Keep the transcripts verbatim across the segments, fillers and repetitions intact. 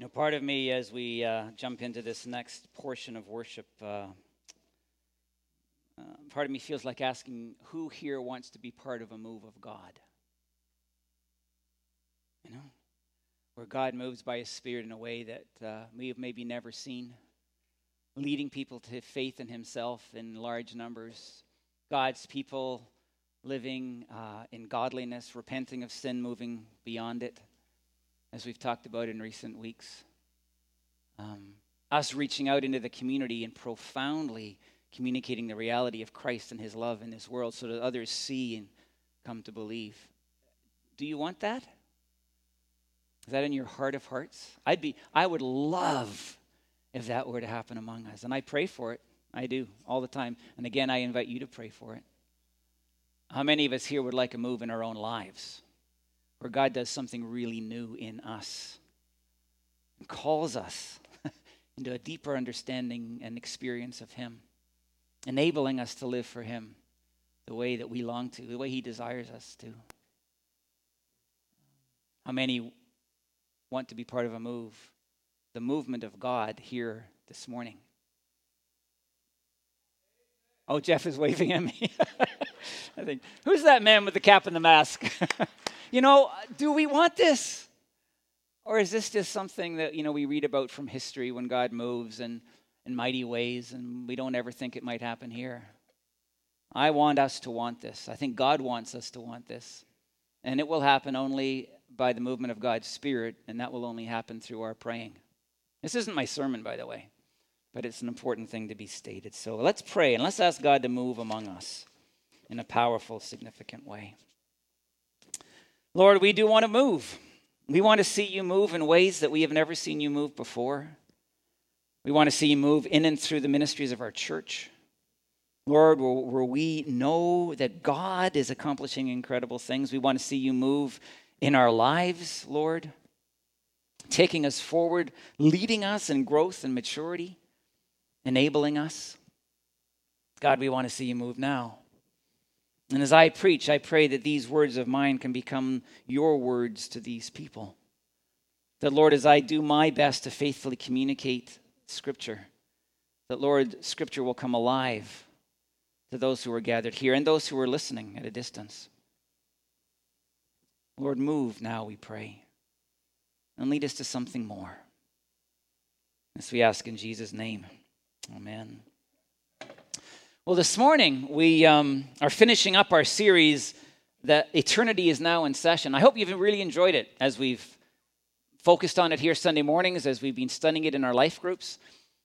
You know, part of me as we uh, jump into this next portion of worship, uh, uh, part of me feels like asking, who here wants to be part of a move of God? You know, where God moves by His Spirit in a way that uh, we have maybe never seen, leading people to faith in Himself in large numbers, God's people living uh, in godliness, repenting of sin, moving beyond it, as we've talked about in recent weeks. Um, us reaching out into the community and profoundly communicating the reality of Christ and His love in this world so that others see and come to believe. Do you want that? Is that in your heart of hearts? I'd be, I would love if that were to happen among us. And I pray for it. I do, all the time. And again, I invite you to pray for it. How many of us here would like a move in our own lives where God does something really new in us and calls us into a deeper understanding and experience of Him, enabling us to live for Him the way that we long to, the way He desires us to? How many want to be part of a move, the movement of God here this morning? Oh, Jeff is waving at me. I think, who's that man with the cap and the mask? You know, do we want this? Or is this just something that, you know, we read about from history when God moves in, in mighty ways and we don't ever think it might happen here? I want us to want this. I think God wants us to want this. And it will happen only by the movement of God's Spirit, and that will only happen through our praying. This isn't my sermon, by the way, but it's an important thing to be stated. So let's pray, and let's ask God to move among us in a powerful, significant way. Lord, we do want to move. We want to see You move in ways that we have never seen You move before. We want to see You move in and through the ministries of our church. Lord, where we know that God is accomplishing incredible things, we want to see You move in our lives, Lord, taking us forward, leading us in growth and maturity, enabling us. God, we want to see You move now. And as I preach, I pray that these words of mine can become Your words to these people. That, Lord, as I do my best to faithfully communicate Scripture, that, Lord, Scripture will come alive to those who are gathered here and those who are listening at a distance. Lord, move now, we pray, and lead us to something more. This we ask in Jesus' name. Amen. Well, this morning, we um, are finishing up our series that Eternity is Now in Session. I hope you've really enjoyed it as we've focused on it here Sunday mornings, as we've been studying it in our life groups.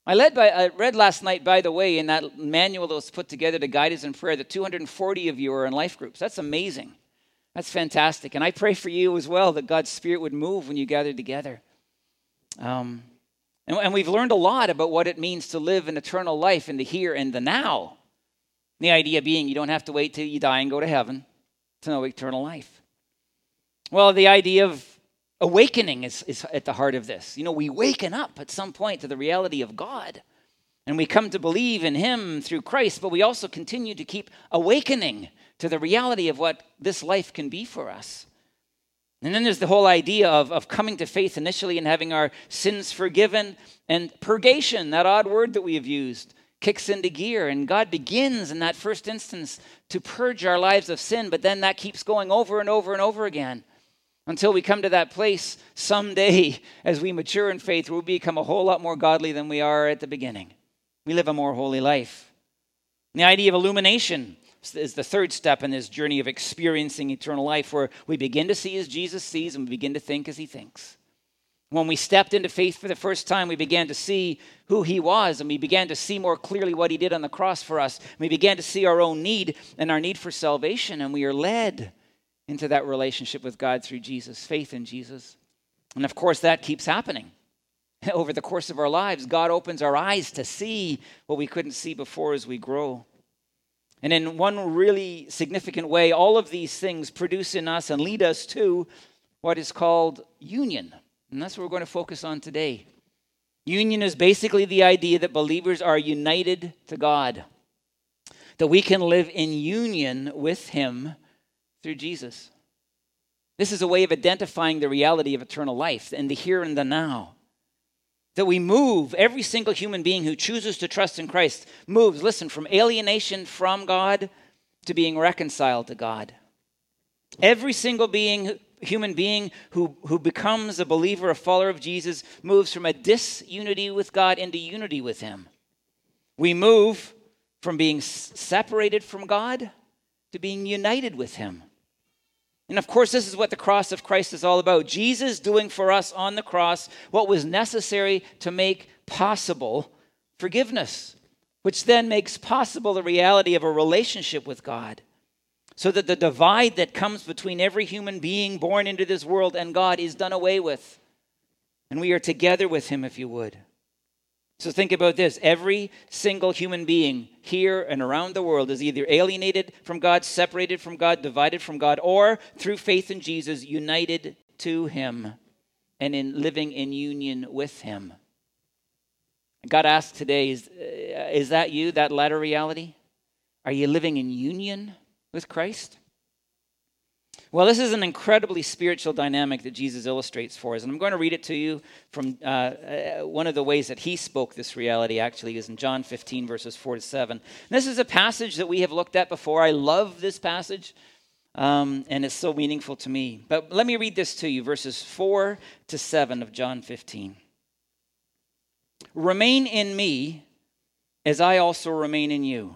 I, led by, I read last night, by the way, in that manual that was put together to guide us in prayer, that two hundred forty of you are in life groups. That's amazing. That's fantastic. And I pray for you as well that God's Spirit would move when you gather together. Um, and, and we've learned a lot about what it means to live an eternal life in the here and the now. The idea being you don't have to wait till you die and go to heaven to know eternal life. Well, the idea of awakening is, is at the heart of this. You know, we waken up at some point to the reality of God, and we come to believe in Him through Christ, but we also continue to keep awakening to the reality of what this life can be for us. And then there's the whole idea of, of coming to faith initially and having our sins forgiven, and purgation, that odd word that we have used, kicks into gear, and God begins in that first instance to purge our lives of sin, but then that keeps going over and over and over again until we come to that place someday as we mature in faith where we become a whole lot more godly than we are at the beginning. We live a more holy life. And the idea of illumination is the third step in this journey of experiencing eternal life, where we begin to see as Jesus sees and we begin to think as He thinks. When we stepped into faith for the first time, we began to see who He was, and we began to see more clearly what He did on the cross for us. We began to see our own need and our need for salvation, and we are led into that relationship with God through Jesus, faith in Jesus. And of course, that keeps happening. Over the course of our lives, God opens our eyes to see what we couldn't see before as we grow. And in one really significant way, all of these things produce in us and lead us to what is called union. And that's what we're going to focus on today. Union is basically the idea that believers are united to God, that we can live in union with Him through Jesus. This is a way of identifying the reality of eternal life and the here and the now. That we move, every single human being who chooses to trust in Christ moves, listen, from alienation from God to being reconciled to God. Every single being, human being who, who becomes a believer, a follower of Jesus, moves from a disunity with God into unity with him. We move from being separated from God to being united with him. And of course, this is what the cross of Christ is all about. Jesus doing for us on the cross what was necessary to make possible forgiveness, which then makes possible the reality of a relationship with God, so that the divide that comes between every human being born into this world and God is done away with. And we are together with him, if you would. So think about this. Every single human being here and around the world is either alienated from God, separated from God, divided from God, or through faith in Jesus, united to him and in living in union with him. God asked today, is, is that you, that latter reality? Are you living in union with Christ? Well, this is an incredibly spiritual dynamic that Jesus illustrates for us. And I'm going to read it to you from uh, one of the ways that he spoke this reality, actually, is in John fifteen, verses four to seven. This is a passage that we have looked at before. I love this passage, um, and it's so meaningful to me. But let me read this to you, verses four to seven of John fifteen. Remain in me as I also remain in you.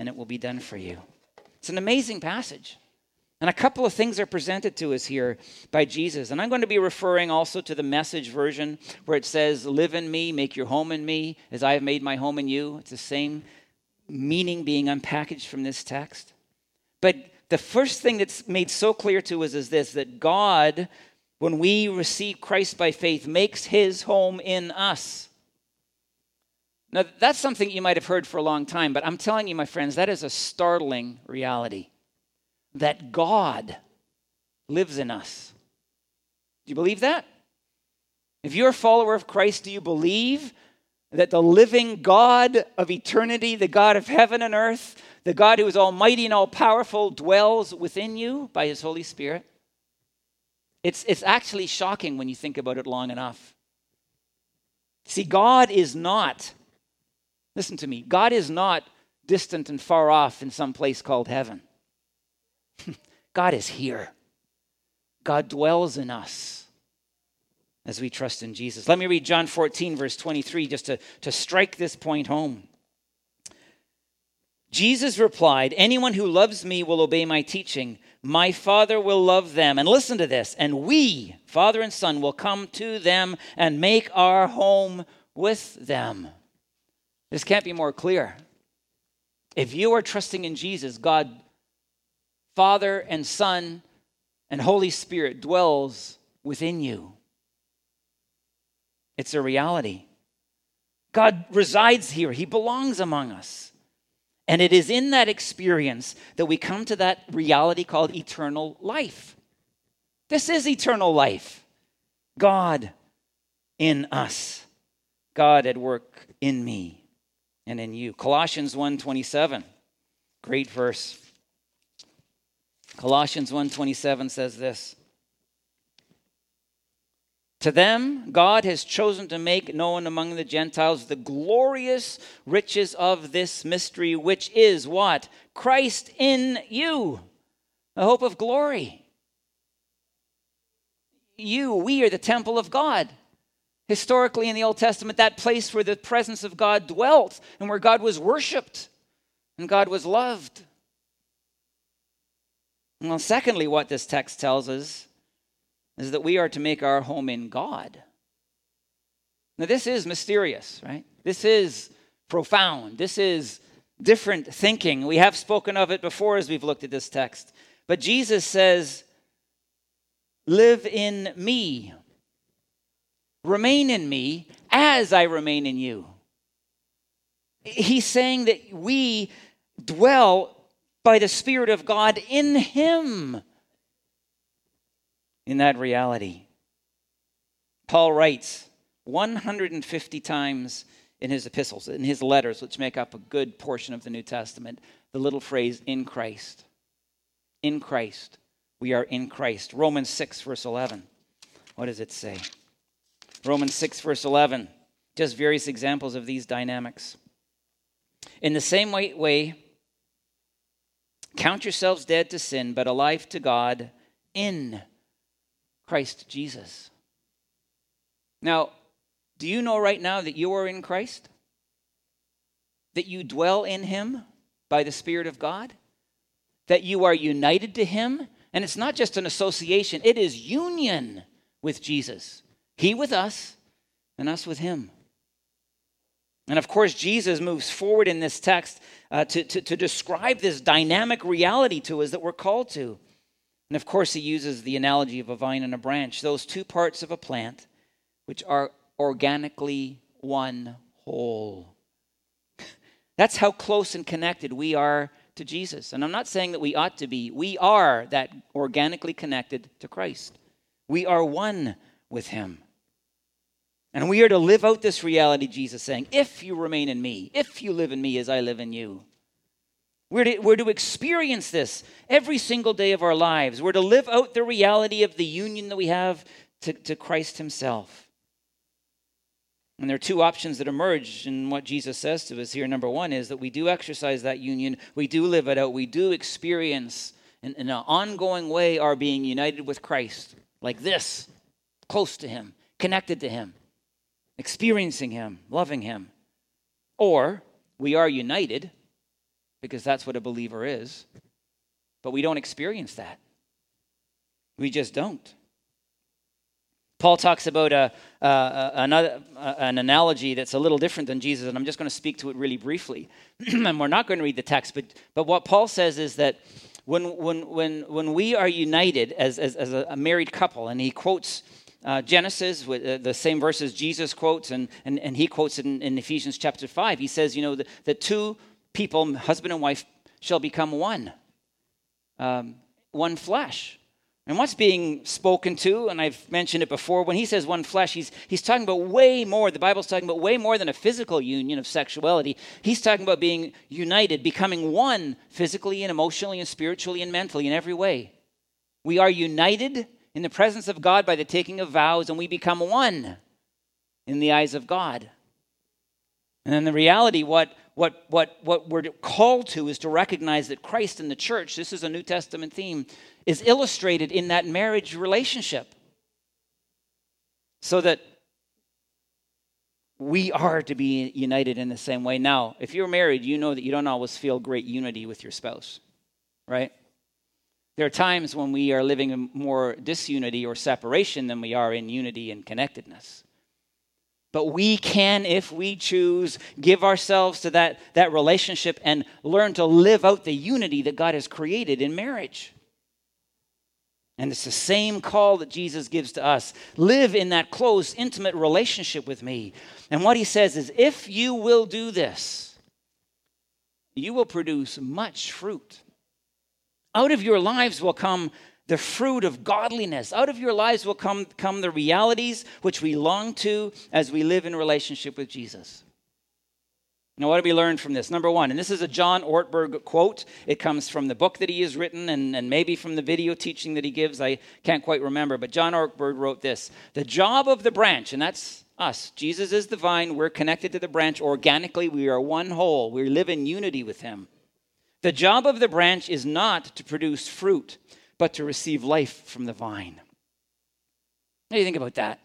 and it will be done for you. It's an amazing passage. And a couple of things are presented to us here by Jesus. And I'm going to be referring also to the Message version where it says, live in me, make your home in me, as I have made my home in you. It's the same meaning being unpackaged from this text. But the first thing that's made so clear to us is this, that God, when we receive Christ by faith, makes his home in us. Now, that's something you might have heard for a long time, but I'm telling you, my friends, that is a startling reality, that God lives in us. Do you believe that? If you're a follower of Christ, do you believe that the living God of eternity, the God of heaven and earth, the God who is almighty and all-powerful, dwells within you by his Holy Spirit? It's, it's actually shocking when you think about it long enough. See, God is not... Listen to me. God is not distant and far off in some place called heaven. God is here. God dwells in us as we trust in Jesus. Let me read John fourteen, verse twenty-three, just to, to strike this point home. Jesus replied, anyone who loves me will obey my teaching. My Father will love them. And listen to this. And we, Father and Son, will come to them and make our home with them. This can't be more clear. If you are trusting in Jesus, God, Father and Son and Holy Spirit dwells within you. It's a reality. God resides here. He belongs among us. And it is in that experience that we come to that reality called eternal life. This is eternal life. God in us. God at work in me and in you. Colossians one twenty-seven, great verse. Colossians one twenty-seven says this. To them, God has chosen to make known among the Gentiles the glorious riches of this mystery, which is what? Christ in you, the hope of glory. You, we are the temple of God. Historically in the Old Testament, that place where the presence of God dwelt and where God was worshipped and God was loved. Well, secondly, what this text tells us is that we are to make our home in God. Now, this is mysterious, right? This is profound. This is different thinking. We have spoken of it before as we've looked at this text. But Jesus says, live in me. Remain in me as I remain in you. He's saying that we dwell by the Spirit of God in him, in that reality. Paul writes one hundred fifty times in his epistles, in his letters, which make up a good portion of the New Testament, the little phrase, in Christ. In Christ. We are in Christ. Romans six, verse eleven. What does it say? Romans six, verse eleven. Just various examples of these dynamics. In the same way, way, count yourselves dead to sin, but alive to God in Christ Jesus. Now, do you know right now that you are in Christ? That you dwell in him by the Spirit of God? That you are united to him? And it's not just an association. It is union with Jesus. He with us and us with him. And of course, Jesus moves forward in this text uh, to, to, to describe this dynamic reality to us that we're called to. And of course, he uses the analogy of a vine and a branch, those two parts of a plant which are organically one whole. That's how close and connected we are to Jesus. And I'm not saying that we ought to be. We are that organically connected to Christ. We are one with him. And we are to live out this reality, Jesus saying, if you remain in me, if you live in me as I live in you. We're to, we're to experience this every single day of our lives. We're to live out the reality of the union that we have to, to Christ himself. And there are two options that emerge in what Jesus says to us here. Number one is that we do exercise that union. We do live it out. We do experience in, in an ongoing way our being united with Christ like this, close to him, connected to him. Experiencing him, loving him. Or we are united, because that's what a believer is, but we don't experience that. We just don't. Paul talks about a, uh, another, uh, an analogy that's a little different than Jesus, and I'm just going to speak to it really briefly. And we're not going to read the text, but but what Paul says is that when when when when we are united as as, as a married couple, and he quotes Uh, Genesis, with, uh, the same verses Jesus quotes, and, and, and he quotes it in, in Ephesians chapter five. He says, you know, the, the two people, husband and wife, shall become one, um, one flesh. And what's being spoken to, and I've mentioned it before, when he says one flesh, he's he's talking about way more. The Bible's talking about way more than a physical union of sexuality. He's talking about being united, becoming one physically and emotionally and spiritually and mentally in every way. We are united in the presence of God by the taking of vows, and we become one in the eyes of God. And in the reality, what, what, what, what we're called to is to recognize that Christ and the church, this is a New Testament theme, is illustrated in that marriage relationship. So that we are to be united in the same way. Now, if you're married, you know that you don't always feel great unity with your spouse, right? There are times when we are living in more disunity or separation than we are in unity and connectedness. But we can, if we choose, give ourselves to that, that relationship and learn to live out the unity that God has created in marriage. And it's the same call that Jesus gives to us. Live in that close, intimate relationship with me. And what he says is, if you will do this, you will produce much fruit. Out of your lives will come the fruit of godliness. Out of your lives will come, come the realities which we long to as we live in relationship with Jesus. Now, what do we learn from this? Number one, and this is a John Ortberg quote. It comes from the book that he has written and, and maybe from the video teaching that he gives. I can't quite remember, but John Ortberg wrote this. The job of the branch, and that's us. Jesus is the vine. We're connected to the branch organically. We are one whole. We live in unity with him. The job of the branch is not to produce fruit, but to receive life from the vine. What do you think about that?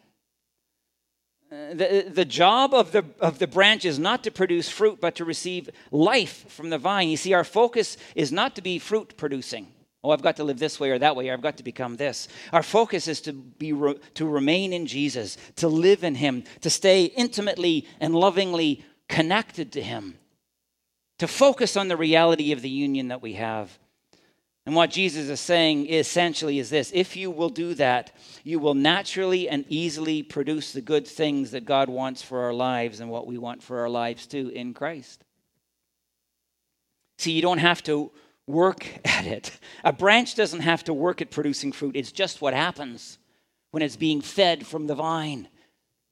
Uh, the, the job of the, of the branch is not to produce fruit, but to receive life from the vine. You see, our focus is not to be fruit producing. Oh, I've got to live this way or that way, or I've got to become this. Our focus is to be re, to remain in Jesus, to live in him, to stay intimately and lovingly connected to him. To focus on the reality of the union that we have. And what Jesus is saying essentially is this: if you will do that, you will naturally and easily produce the good things that God wants for our lives and what we want for our lives too in Christ. See, you don't have to work at it. A branch doesn't have to work at producing fruit. It's just what happens when it's being fed from the vine.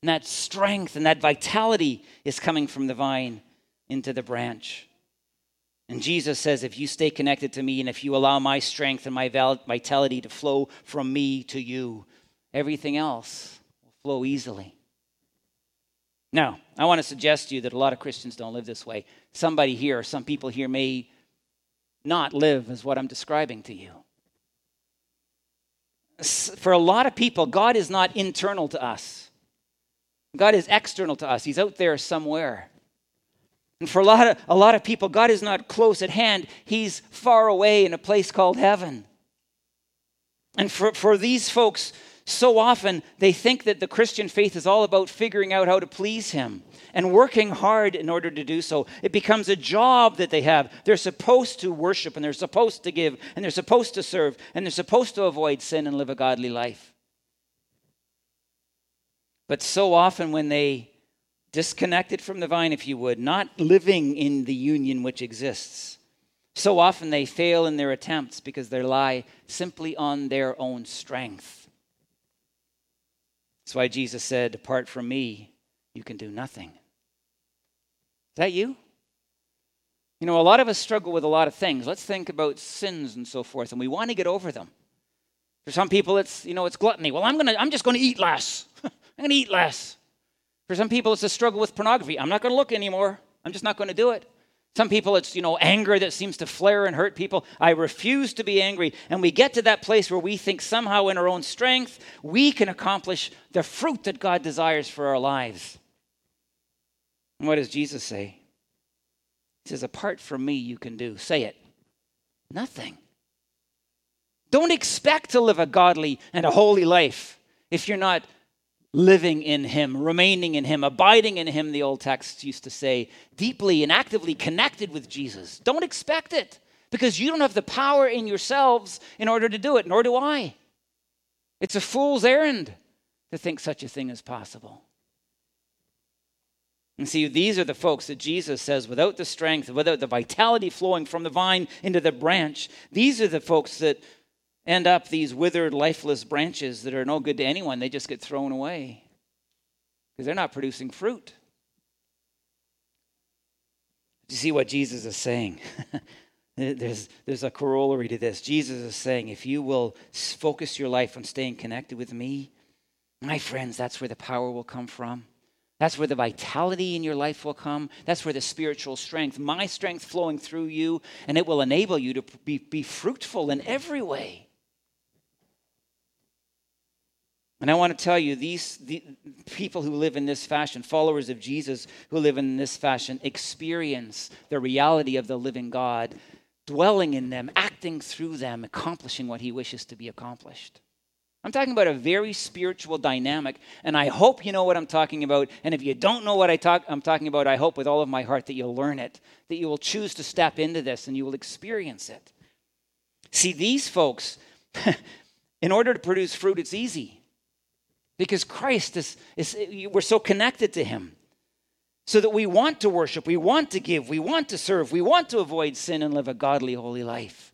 And that strength and that vitality is coming from the vine into the branch. And Jesus says, if you stay connected to me and if you allow my strength and my vitality to flow from me to you, everything else will flow easily. Now, I want to suggest to you that a lot of Christians don't live this way. Somebody here, or some people here may not live as what I'm describing to you. For a lot of people, God is not internal to us. God is external to us. He's out there somewhere. And for a lot of, a lot of people, God is not close at hand. He's far away in a place called heaven. And for, for these folks, so often they think that the Christian faith is all about figuring out how to please him and working hard in order to do so. It becomes a job that they have. They're supposed to worship and they're supposed to give and they're supposed to serve and they're supposed to avoid sin and live a godly life. But so often when they disconnected from the vine, if you would, not living in the union which exists, so often they fail in their attempts because they rely simply on their own strength. That's why Jesus said, apart from me, you can do nothing. Is that you? You know, a lot of us struggle with a lot of things. Let's think about sins and so forth, and we want to get over them. For some people, it's, you know, it's gluttony. Well, I'm gonna, I'm just going to eat less. I'm going to eat less. For some people, it's a struggle with pornography. I'm not going to look anymore. I'm just not going to do it. Some people, it's, you know, anger that seems to flare and hurt people. I refuse to be angry. And we get to that place where we think somehow in our own strength, we can accomplish the fruit that God desires for our lives. And what does Jesus say? He says, apart from me, you can do, say it, nothing. Don't expect to live a godly and a holy life if you're not living in him, remaining in him, abiding in him, the old texts used to say, deeply and actively connected with Jesus. Don't expect it, because you don't have the power in yourselves in order to do it, nor do I. It's a fool's errand to think such a thing is possible. And see, these are the folks that Jesus says, without the strength, without the vitality flowing from the vine into the branch, these are the folks that end up these withered, lifeless branches that are no good to anyone. They just get thrown away because they're not producing fruit. You see what Jesus is saying? there's, there's a corollary to this. Jesus is saying, if you will focus your life on staying connected with me, my friends, that's where the power will come from. That's where the vitality in your life will come. That's where the spiritual strength, my strength flowing through you, and it will enable you to be, be fruitful in every way. And I want to tell you, these the people who live in this fashion, followers of Jesus who live in this fashion, experience the reality of the living God dwelling in them, acting through them, accomplishing what he wishes to be accomplished. I'm talking about a very spiritual dynamic, and I hope you know what I'm talking about. And if you don't know what I talk, I'm talking about, I hope with all of my heart that you'll learn it, that you will choose to step into this and you will experience it. See, these folks, in order to produce fruit, it's easy because Christ is, is, we're so connected to him so that we want to worship, we want to give, we want to serve, we want to avoid sin and live a godly, holy life.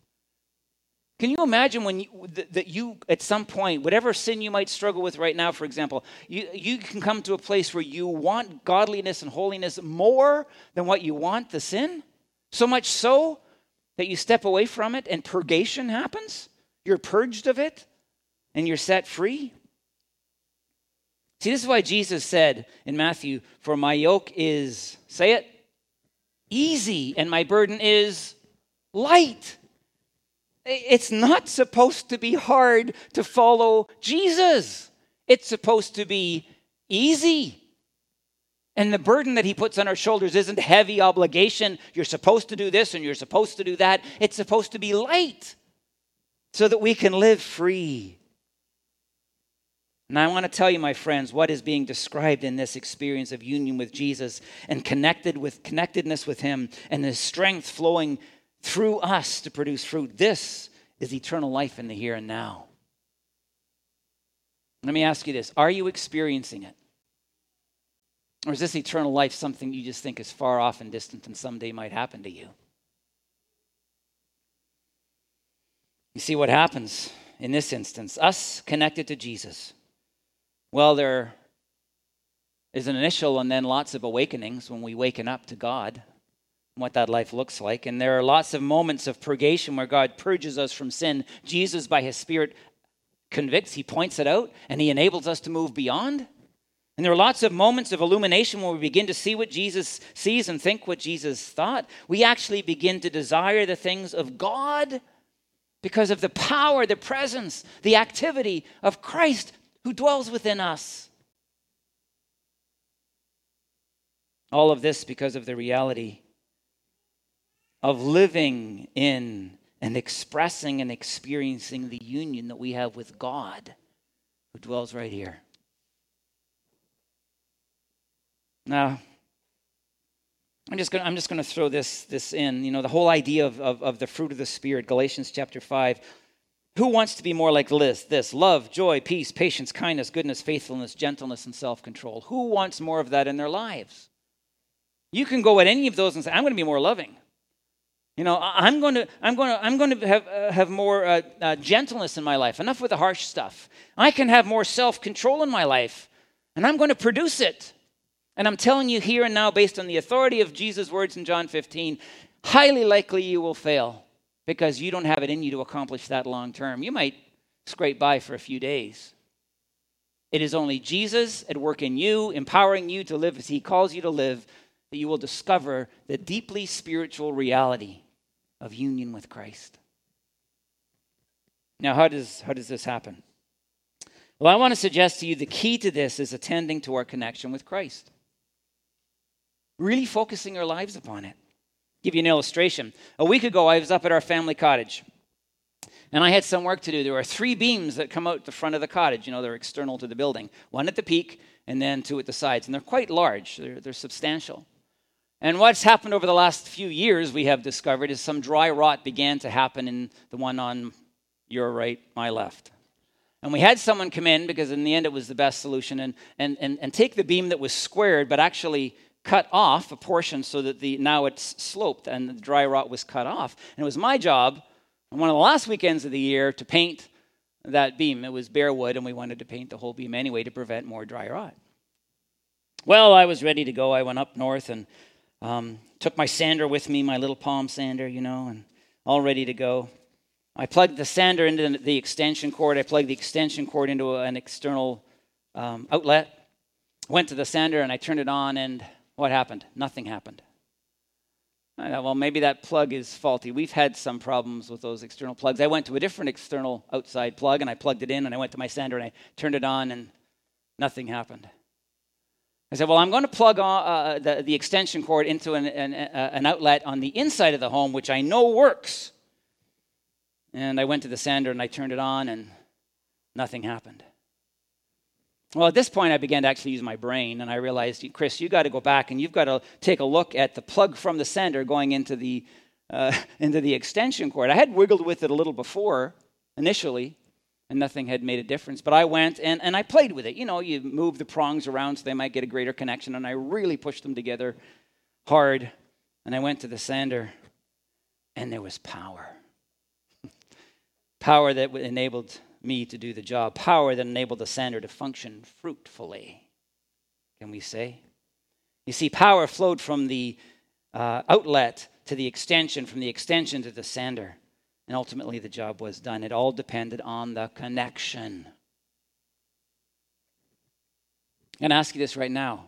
Can you imagine when you, that you, at some point, whatever sin you might struggle with right now, for example, you, you can come to a place where you want godliness and holiness more than what you want the sin? So much so that you step away from it and purgation happens? You're purged of it and you're set free? See, this is why Jesus said in Matthew, for my yoke is, say it, easy and my burden is light. It's not supposed to be hard to follow Jesus. It's supposed to be easy. And the burden that he puts on our shoulders isn't heavy obligation. You're supposed to do this and you're supposed to do that. It's supposed to be light so that we can live free. And I want to tell you, my friends, what is being described in this experience of union with Jesus and connected with connectedness with him and his strength flowing through us to produce fruit. This is eternal life in the here and now. Let me ask you this. Are you experiencing it? Or is this eternal life something you just think is far off and distant and someday might happen to you? You see what happens in this instance. Us connected to Jesus. Well, there is an initial and then lots of awakenings when we waken up to God and what that life looks like. And there are lots of moments of purgation where God purges us from sin. Jesus, by his Spirit, convicts, he points it out, and he enables us to move beyond. And there are lots of moments of illumination where we begin to see what Jesus sees and think what Jesus thought. We actually begin to desire the things of God because of the power, the presence, the activity of Christ who dwells within us. All of this because of the reality of living in and expressing and experiencing the union that we have with God who dwells right here. Now, I'm just going. I'm just going to throw this this in. You know, the whole idea of, of of the fruit of the Spirit, Galatians chapter five. Who wants to be more like this? This love, joy, peace, patience, kindness, goodness, faithfulness, gentleness, and self-control. Who wants more of that in their lives? You can go at any of those and say, "I'm going to be more loving." You know, I'm going to, I'm going to, I'm going to have uh, have more uh, uh, gentleness in my life. Enough with the harsh stuff. I can have more self-control in my life, and I'm going to produce it. And I'm telling you here and now, based on the authority of Jesus' words in John fifteen, highly likely you will fail because you don't have it in you to accomplish that long term. You might scrape by for a few days. It is only Jesus at work in you, empowering you to live as he calls you to live, that you will discover the deeply spiritual reality of union with Christ. Now, how does, how does this happen? Well, I want to suggest to you the key to this is attending to our connection with Christ. Really focusing our lives upon it. I'll give you an illustration. A week ago, I was up at our family cottage, and I had some work to do. There are three beams that come out the front of the cottage. You know, they're external to the building. One at the peak, and then two at the sides. And they're quite large. They're, they're substantial. And what's happened over the last few years, we have discovered, is some dry rot began to happen in the one on your right, my left. And we had someone come in, because in the end it was the best solution, and and and, and take the beam that was squared, but actually cut off a portion so that the now it's sloped and the dry rot was cut off. And it was my job on one of the last weekends of the year to paint that beam. It was bare wood, and we wanted to paint the whole beam anyway to prevent more dry rot. Well, I was ready to go. I went up north and um, took my sander with me, my little palm sander, you know, and all ready to go. I plugged the sander into the extension cord. I plugged the extension cord into an external um, outlet. Went to the sander, and I turned it on, and what happened? Nothing happened. I thought, well, maybe that plug is faulty. We've had some problems with those external plugs. I went to a different external outside plug, and I plugged it in, and I went to my sander, and I turned it on, and nothing happened. I said, well, I'm going to plug uh, the, the extension cord into an, an, an outlet on the inside of the home, which I know works. And I went to the sander, and I turned it on, and nothing happened. Well, at this point, I began to actually use my brain, and I realized, Chris, you got to go back, and you've got to take a look at the plug from the sander going into the uh, into the extension cord. I had wiggled with it a little before, initially, and nothing had made a difference. But I went, and, and I played with it. You know, you move the prongs around so they might get a greater connection, and I really pushed them together hard. And I went to the sander, and there was power. Power that enabled me to do the job. Power that enabled the sander to function fruitfully, can we say? You see, power flowed from the uh, outlet to the extension, from the extension to the sander, and ultimately the job was done. It all depended on the connection. I'm going to ask you this right now,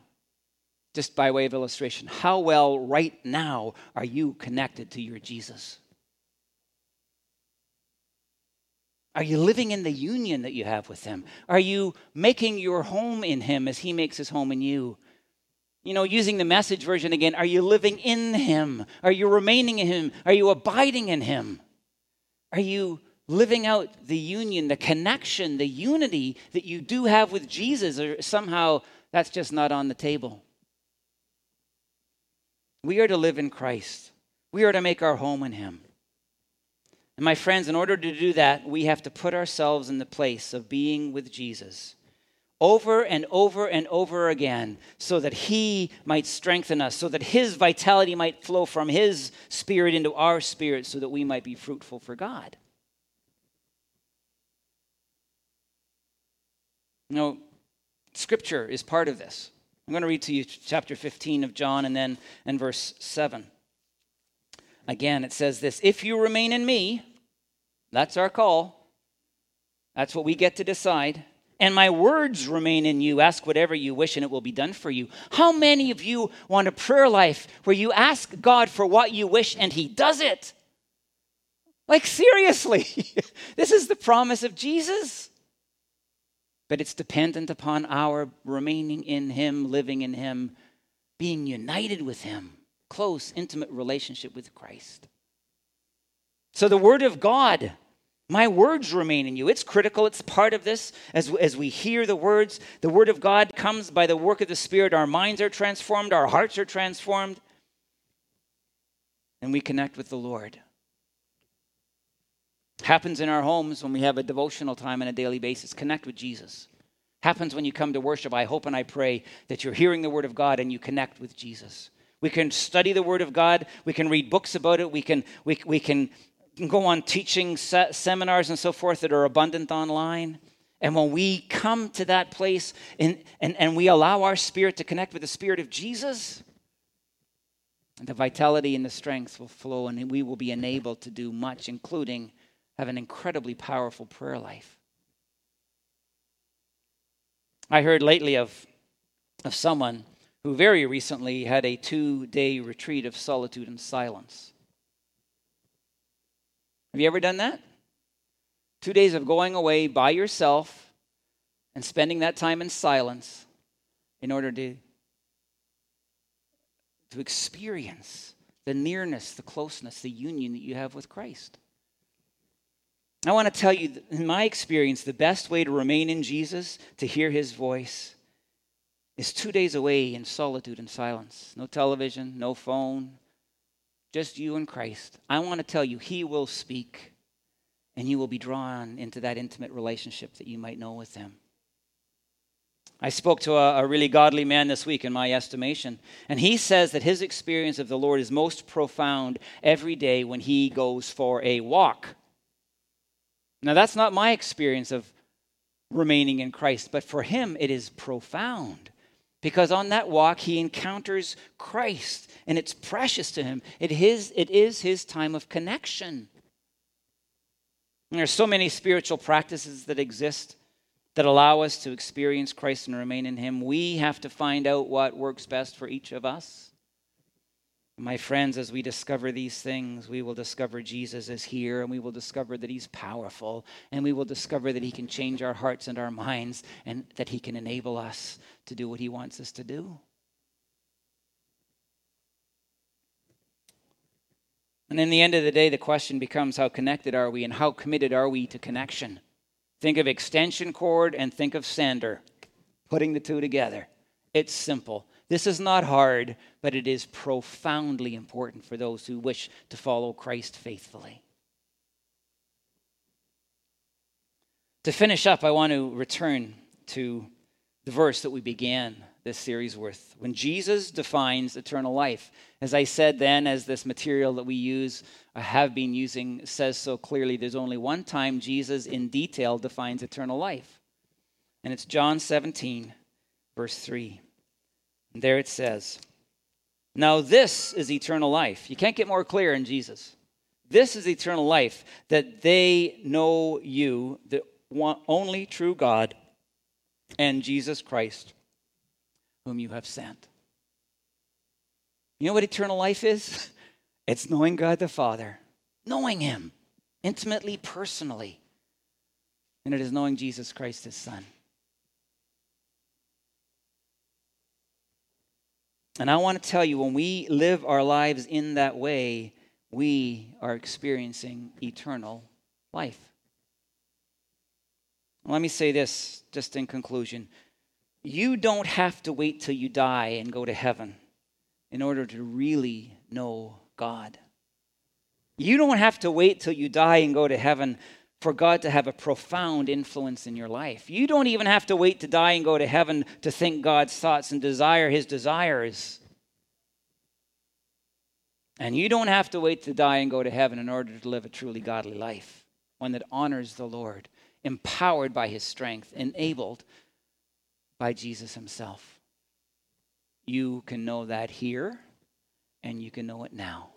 just by way of illustration. How well right now are you connected to your Jesus? Are you living in the union that you have with him? Are you making your home in him as he makes his home in you? You know, using the Message version again, are you living in him? Are you remaining in him? Are you abiding in him? Are you living out the union, the connection, the unity that you do have with Jesus? Or somehow that's just not on the table. We are to live in Christ. We are to make our home in him. And my friends, in order to do that, we have to put ourselves in the place of being with Jesus over and over and over again, so that he might strengthen us, so that his vitality might flow from his spirit into our spirit, so that we might be fruitful for God. You know, Scripture is part of this. I'm going to read to you chapter fifteen of John, and then in verse seven. Again, it says this: if you remain in me, that's our call. That's what we get to decide. And my words remain in you. Ask whatever you wish and it will be done for you. How many of you want a prayer life where you ask God for what you wish and he does it? Like, seriously, this is the promise of Jesus. But it's dependent upon our remaining in him, living in him, being united with him, close, intimate relationship with Christ. So the word of God, my words remain in you. It's critical. It's part of this. As, as we hear the words, the word of God comes by the work of the Spirit. Our minds are transformed. Our hearts are transformed. And we connect with the Lord. Happens in our homes when we have a devotional time on a daily basis. Connect with Jesus. Happens when you come to worship. I hope and I pray that you're hearing the word of God and you connect with Jesus. We can study the word of God. We can read books about it. We can... We, we can go on teaching se- seminars and so forth that are abundant online. And when we come to that place in, and, and we allow our spirit to connect with the Spirit of Jesus, the vitality and the strength will flow, and we will be enabled to do much, including have an incredibly powerful prayer life. I heard lately of, of someone who very recently had a two-day retreat of solitude and silence. Have you ever done that? Two days of going away by yourself and spending that time in silence in order to, to experience the nearness, the closeness, the union that you have with Christ. I want to tell you, that in my experience, the best way to remain in Jesus, to hear his voice, is two days away in solitude and silence. No television, no phone. Just you and Christ. I want to tell you, he will speak, and you will be drawn into that intimate relationship that you might know with him. I spoke to a, a really godly man this week, in my estimation, and he says that his experience of the Lord is most profound every day when he goes for a walk. Now, that's not my experience of remaining in Christ, but for him, it is profound. Because on that walk, he encounters Christ, and it's precious to him. It is, it is his time of connection. And there are so many spiritual practices that exist that allow us to experience Christ and remain in him. We have to find out what works best for each of us. My friends, as we discover these things, we will discover Jesus is here, and we will discover that he's powerful, and we will discover that he can change our hearts and our minds, and that he can enable us to do what he wants us to do. And in the end of the day, the question becomes, how connected are we, and how committed are we to connection? Think of extension cord and think of sander, putting the two together. It's simple. This is not hard, but it is profoundly important for those who wish to follow Christ faithfully. To finish up, I want to return to the verse that we began this series with, when Jesus defines eternal life. As I said then, as this material that we use, or have been using, says so clearly, there's only one time Jesus in detail defines eternal life. And it's John seventeen, verse three. And there it says, now this is eternal life. You can't get more clear in Jesus. This is eternal life, that they know you, the only true God, and Jesus Christ, whom you have sent. You know what eternal life is? It's knowing God the Father, knowing him intimately, personally. And it is knowing Jesus Christ, his Son. And I want to tell you, when we live our lives in that way, we are experiencing eternal life. Let me say this just in conclusion. You don't have to wait till you die and go to heaven in order to really know God. You don't have to wait till you die and go to heaven for God to have a profound influence in your life. You don't even have to wait to die and go to heaven to think God's thoughts and desire his desires. And you don't have to wait to die and go to heaven in order to live a truly godly life, one that honors the Lord, empowered by his strength, enabled by Jesus himself. You can know that here, and you can know it now.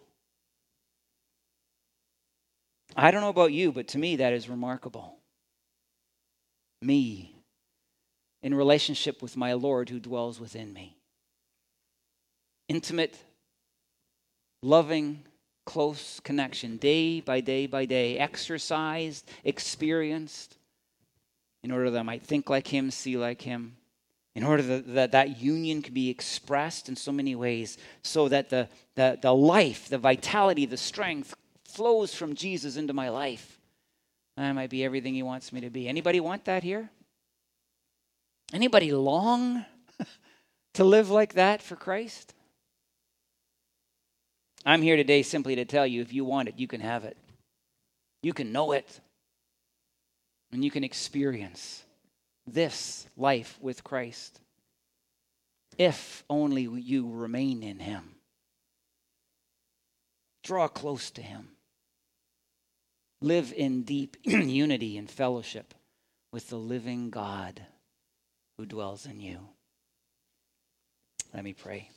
I don't know about you, but to me, that is remarkable. Me, in relationship with my Lord who dwells within me. Intimate, loving, close connection, day by day by day, exercised, experienced, in order that I might think like him, see like him, in order that that, that union can be expressed in so many ways, so that the, the, the life, the vitality, the strength flows from Jesus into my life. I might be everything he wants me to be. Anybody want that here? Anybody long to live like that for Christ? I'm here today simply to tell you, if you want it, you can have it. You can know it. And you can experience this life with Christ, if only you remain in him. Draw close to him. Live in deep unity and fellowship with the living God who dwells in you. Let me pray.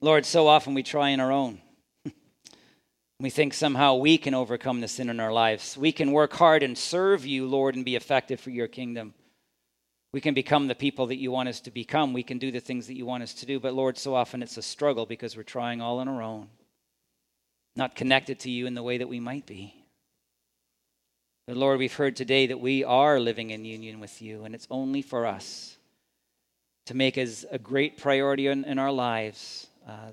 Lord, so often we try on our own. We think somehow we can overcome the sin in our lives. We can work hard and serve you, Lord, and be effective for your kingdom. We can become the people that you want us to become. We can do the things that you want us to do. But Lord, so often it's a struggle because we're trying all on our own, not connected to you in the way that we might be. But Lord, we've heard today that we are living in union with you, and it's only for us to make as a great priority in, in our lives Uh,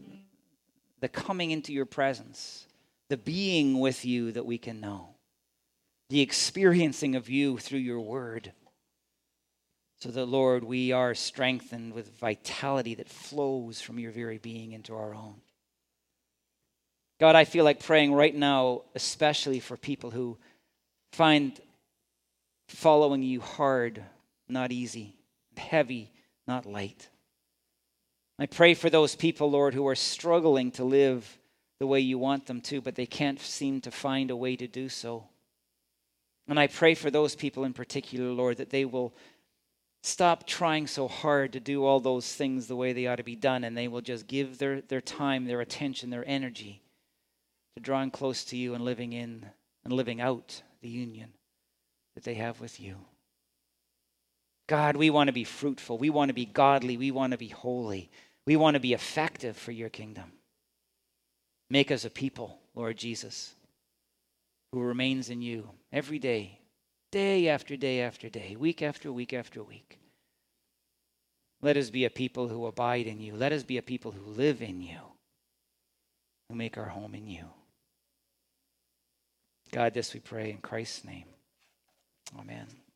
the coming into your presence, the being with you that we can know, the experiencing of you through your word, so that, Lord, we are strengthened with vitality that flows from your very being into our own. God, I feel like praying right now, especially for people who find following you hard, not easy, heavy, not light. I pray for those people, Lord, who are struggling to live the way you want them to, but they can't seem to find a way to do so. And I pray for those people in particular, Lord, that they will stop trying so hard to do all those things the way they ought to be done, and they will just give their, their time, their attention, their energy to drawing close to you and living in and living out the union that they have with you. God, we want to be fruitful. We want to be godly. We want to be holy. We want to be effective for your kingdom. Make us a people, Lord Jesus, who remains in you every day, day after day after day, week after week after week. Let us be a people who abide in you. Let us be a people who live in you, who make our home in you. God, this we pray in Christ's name. Amen.